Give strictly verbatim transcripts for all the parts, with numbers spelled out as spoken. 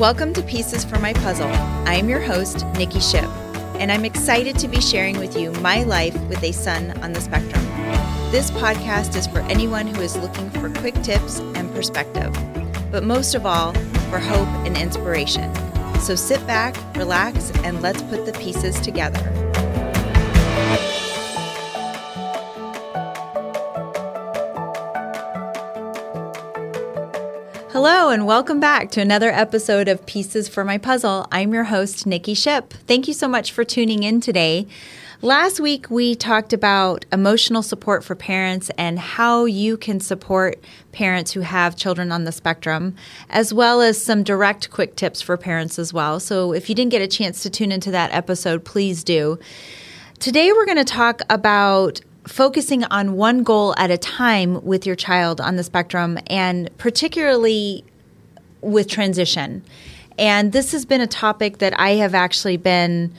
Welcome to Pieces for My Puzzle. I am your host, Nikki Shipp, and I'm excited to be sharing with you my life with a son on the spectrum. This podcast is for anyone who is looking for quick tips and perspective, but most of all, for hope and inspiration. So sit back, relax, and let's put the pieces together. Hello and welcome back to another episode of Pieces for My Puzzle. I'm your host, Nikki Shipp. Thank you so much for tuning in today. Last week we talked about emotional support for parents and how you can support parents who have children on the spectrum, as well as some direct quick tips for parents as well. So if you didn't get a chance to tune into that episode, please do. Today we're going to talk about focusing on one goal at a time with your child on the spectrum, and particularly with transition. And this has been a topic that I have actually been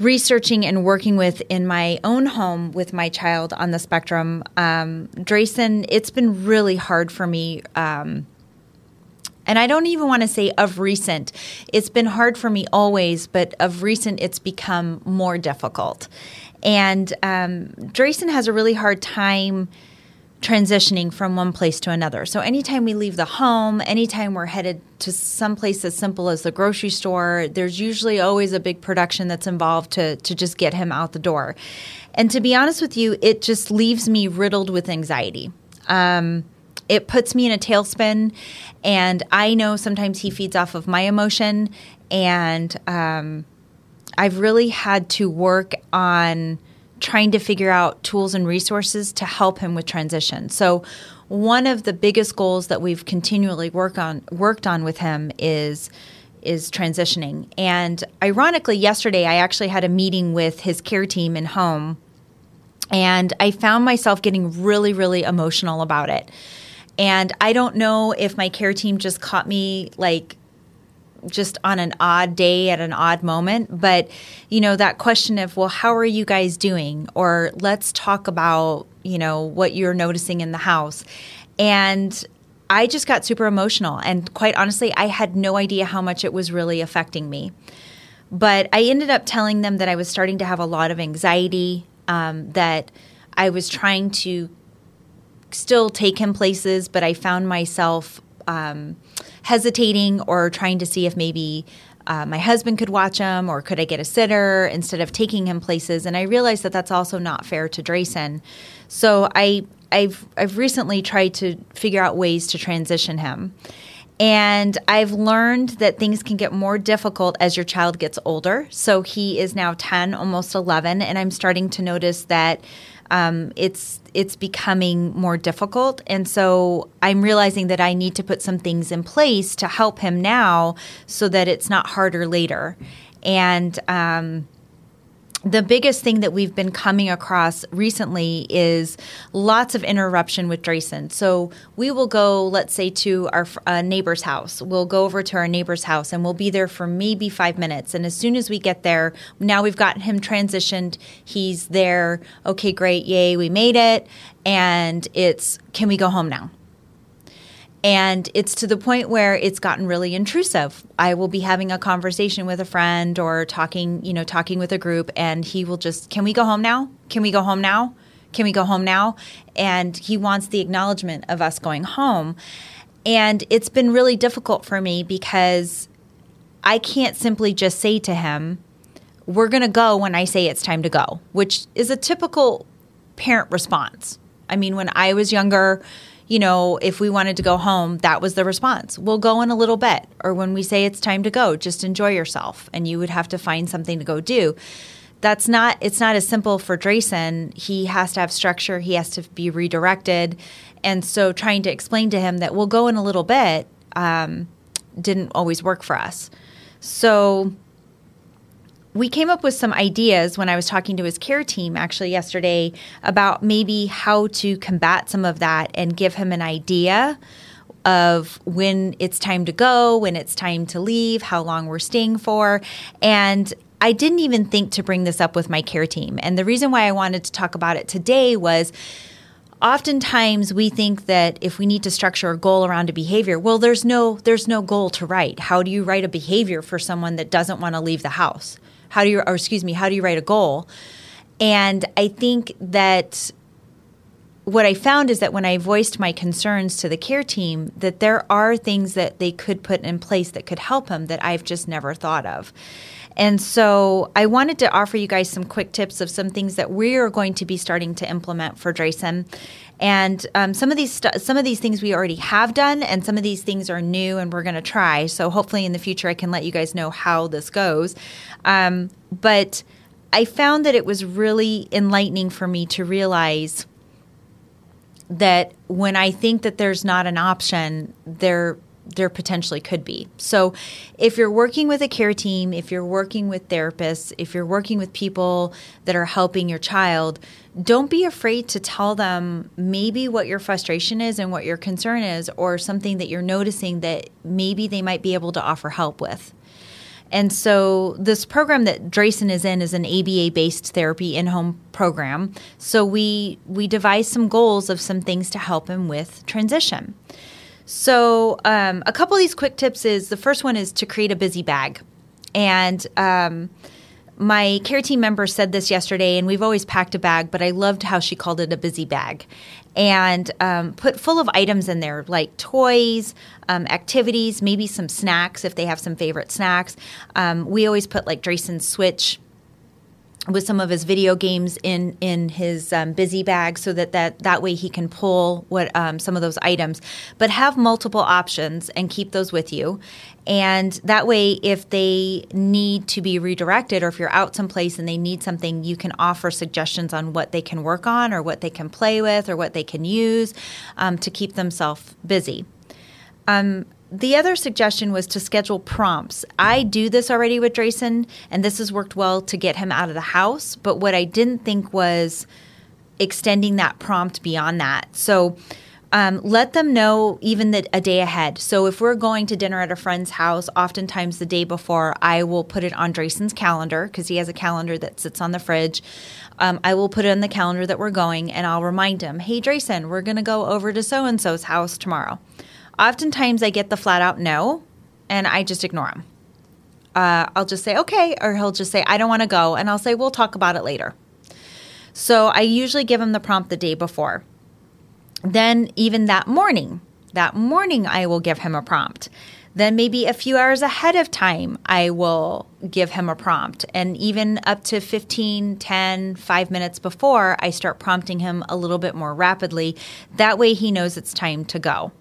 researching and working with in my own home with my child on the spectrum. Um, Drayson, it's been really hard for me. Um, and I don't even want to say of recent. It's been hard for me always, but of recent it's become more difficult. And um, Drayson has a really hard time transitioning from one place to another. So anytime we leave the home, anytime we're headed to someplace as simple as the grocery store, there's usually always a big production that's involved to to just get him out the door. And to be honest with you, it just leaves me riddled with anxiety. Um, it puts me in a tailspin, and I know sometimes he feeds off of my emotion, and um I've really had to work on trying to figure out tools and resources to help him with transition. So one of the biggest goals that we've continually work on, worked on with him is, is transitioning. And ironically, yesterday I actually had a meeting with his care team in home, and I found myself getting really, really emotional about it. And I don't know if my care team just caught me like just on an odd day at an odd moment. But, you know, that question of, well, how are you guys doing? Or let's talk about, you know, what you're noticing in the house. And I just got super emotional. And quite honestly, I had no idea how much it was really affecting me. But I ended up telling them that I was starting to have a lot of anxiety, um, that I was trying to still take him places, but I found myself Um, hesitating or trying to see if maybe uh, my husband could watch him, or could I get a sitter instead of taking him places. And I realized that that's also not fair to Drayson. So I, I've I've recently tried to figure out ways to transition him. And I've learned that things can get more difficult as your child gets older. So he is now ten, almost eleven, and I'm starting to notice that Um, it's it's becoming more difficult. And so I'm realizing that I need to put some things in place to help him now so that it's not harder later. And um, the biggest thing that we've been coming across recently is lots of interruption with Drayson. So we will go, let's say, to our uh, neighbor's house. We'll go over to our neighbor's house, and we'll be there for maybe five minutes. And as soon as we get there, now we've gotten him transitioned. He's there. Okay, great. Yay, we made it. And it's, can we go home now? And it's to the point where it's gotten really intrusive. I will be having a conversation with a friend or talking, you know, talking with a group, and he will just, can we go home now? Can we go home now? Can we go home now? And he wants the acknowledgement of us going home. And it's been really difficult for me because I can't simply just say to him, we're going to go when I say it's time to go, which is a typical parent response. I mean, when I was younger, you know, if we wanted to go home, that was the response. We'll go in a little bit. Or when we say it's time to go, just enjoy yourself. And you would have to find something to go do. That's not, it's not as simple for Drayson. He has to have structure. He has to be redirected. And so trying to explain to him that we'll go in a little bit um, didn't always work for us. So we came up with some ideas when I was talking to his care team actually yesterday about maybe how to combat some of that and give him an idea of when it's time to go, when it's time to leave, how long we're staying for. And I didn't even think to bring this up with my care team. And the reason why I wanted to talk about it today was oftentimes we think that if we need to structure a goal around a behavior, well, there's no there's no goal to write. How do you write a behavior for someone that doesn't want to leave the house? How do you, or excuse me, how do you write a goal? And I think that what I found is that when I voiced my concerns to the care team, that there are things that they could put in place that could help them that I've just never thought of. And so I wanted to offer you guys some quick tips of some things that we are going to be starting to implement for Drayson. And um, some of these st- some of these things we already have done, and some of these things are new and we're going to try. So hopefully in the future I can let you guys know how this goes. Um, but I found that it was really enlightening for me to realize that when I think that there's not an option, there there potentially could be. So if you're working with a care team, if you're working with therapists, if you're working with people that are helping your child, don't be afraid to tell them maybe what your frustration is and what your concern is, or something that you're noticing that maybe they might be able to offer help with. And so this program that Drayson is in is an A B A-based therapy in-home program. So we we devised some goals of some things to help him with transition. So um, a couple of these quick tips is, the first one is to create a busy bag. And um, my care team member said this yesterday, and we've always packed a bag, but I loved how she called it a busy bag. And um, put full of items in there, like toys, um, activities, maybe some snacks if they have some favorite snacks. Um, we always put like Drayson's Switch with some of his video games in in his um, busy bag, so that, that that way he can pull what um, some of those items. But have multiple options and keep those with you. And that way, if they need to be redirected, or if you're out someplace and they need something, you can offer suggestions on what they can work on, or what they can play with, or what they can use um, to keep themselves busy. Um The other suggestion was to schedule prompts. I do this already with Drayson, and this has worked well to get him out of the house. But what I didn't think was extending that prompt beyond that. So um, let them know even the, a day ahead. So if we're going to dinner at a friend's house, oftentimes the day before, I will put it on Drayson's calendar, because he has a calendar that sits on the fridge. Um, I will put it on the calendar that we're going, and I'll remind him, hey, Drayson, we're going to go over to so-and-so's house tomorrow. Oftentimes I get the flat out no, and I just ignore him. Uh, I'll just say, okay, or he'll just say, I don't want to go. And I'll say, we'll talk about it later. So I usually give him the prompt the day before. Then even that morning, that morning I will give him a prompt. Then maybe a few hours ahead of time, I will give him a prompt. And even up to fifteen, ten, five minutes before, I start prompting him a little bit more rapidly. That way he knows it's time to go.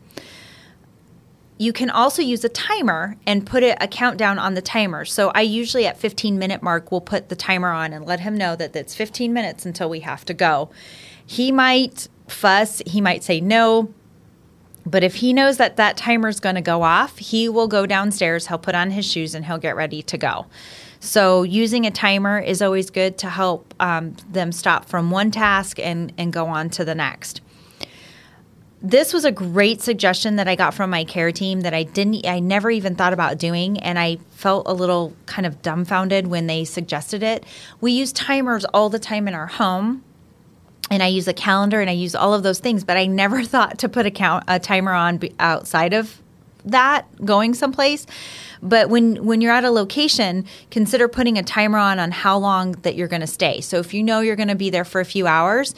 You can also use a timer and put a countdown on the timer. So I usually at fifteen minute mark will put the timer on and let him know that it's fifteen minutes until we have to go. He might fuss. He might say no. But if he knows that that timer is going to go off, he will go downstairs. He'll put on his shoes and he'll get ready to go. So using a timer is always good to help um, them stop from one task and, and go on to the next. This was a great suggestion that I got from my care team that I didn't, I never even thought about doing, and I felt a little kind of dumbfounded when they suggested it. We use timers all the time in our home, and I use a calendar, and I use all of those things, but I never thought to put a, count, a timer on outside of that, going someplace. But when, when you're at a location, consider putting a timer on on how long that you're going to stay. So if you know you're going to be there for a few hours,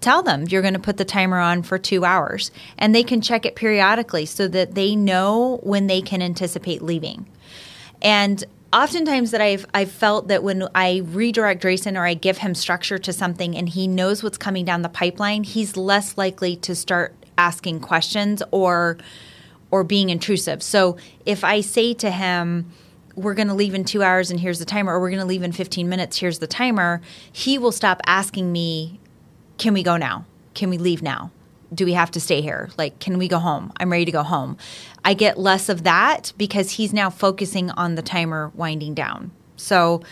tell them you're going to put the timer on for two hours, and they can check it periodically so that they know when they can anticipate leaving. And oftentimes that I've I've felt that when I redirect Drayson, or I give him structure to something and he knows what's coming down the pipeline, he's less likely to start asking questions or or being intrusive. So if I say to him, we're going to leave in two hours and here's the timer, or we're going to leave in fifteen minutes, here's the timer, he will stop asking me, can we go now? Can we leave now? Do we have to stay here? Like, can we go home? I'm ready to go home. I get less of that because he's now focusing on the timer winding down. So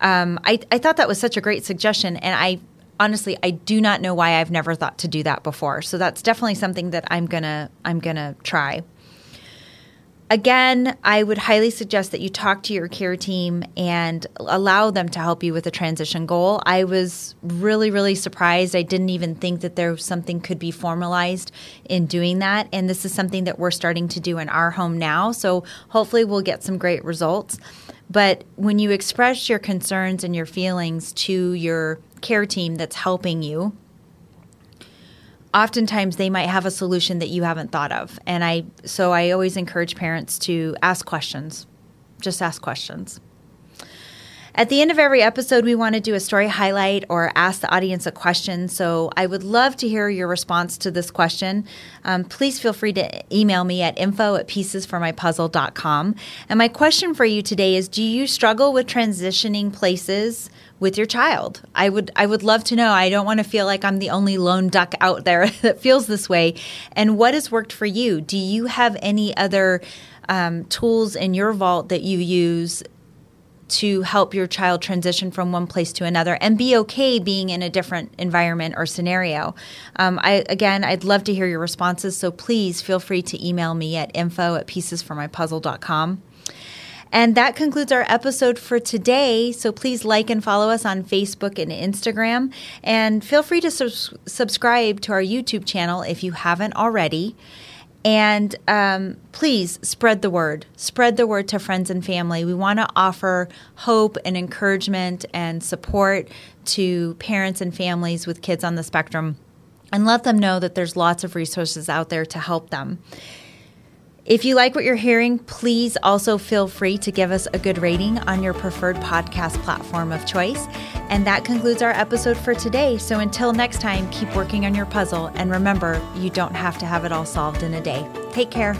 um, I, I thought that was such a great suggestion. And I honestly, I do not know why I've never thought to do that before. So that's definitely something that I'm gonna I'm gonna try. Again, I would highly suggest that you talk to your care team and allow them to help you with a transition goal. I was really, really surprised. I didn't even think that there was something could be formalized in doing that. And this is something that we're starting to do in our home now. So hopefully we'll get some great results. But when you express your concerns and your feelings to your care team that's helping you, oftentimes they might have a solution that you haven't thought of. And I so I always encourage parents to ask questions. Just ask questions. At the end of every episode, we want to do a story highlight or ask the audience a question. So I would love to hear your response to this question. Um, please feel free to email me at info at pieces for my puzzle dot com. And my question for you today is, do you struggle with transitioning places with your child? I would I would love to know. I don't want to feel like I'm the only lone duck out there that feels this way. And what has worked for you? Do you have any other um, tools in your vault that you use to help your child transition from one place to another and be okay being in a different environment or scenario? Um, I again, I'd love to hear your responses. So please feel free to email me at info at pieces for my puzzle dot com. And that concludes our episode for today. So please like and follow us on Facebook and Instagram. And feel free to su- subscribe to our YouTube channel if you haven't already. And um, please spread the word. Spread the word to friends and family. We want to offer hope and encouragement and support to parents and families with kids on the spectrum, and let them know that there's lots of resources out there to help them. If you like what you're hearing, please also feel free to give us a good rating on your preferred podcast platform of choice. And that concludes our episode for today. So until next time, keep working on your puzzle. And remember, you don't have to have it all solved in a day. Take care.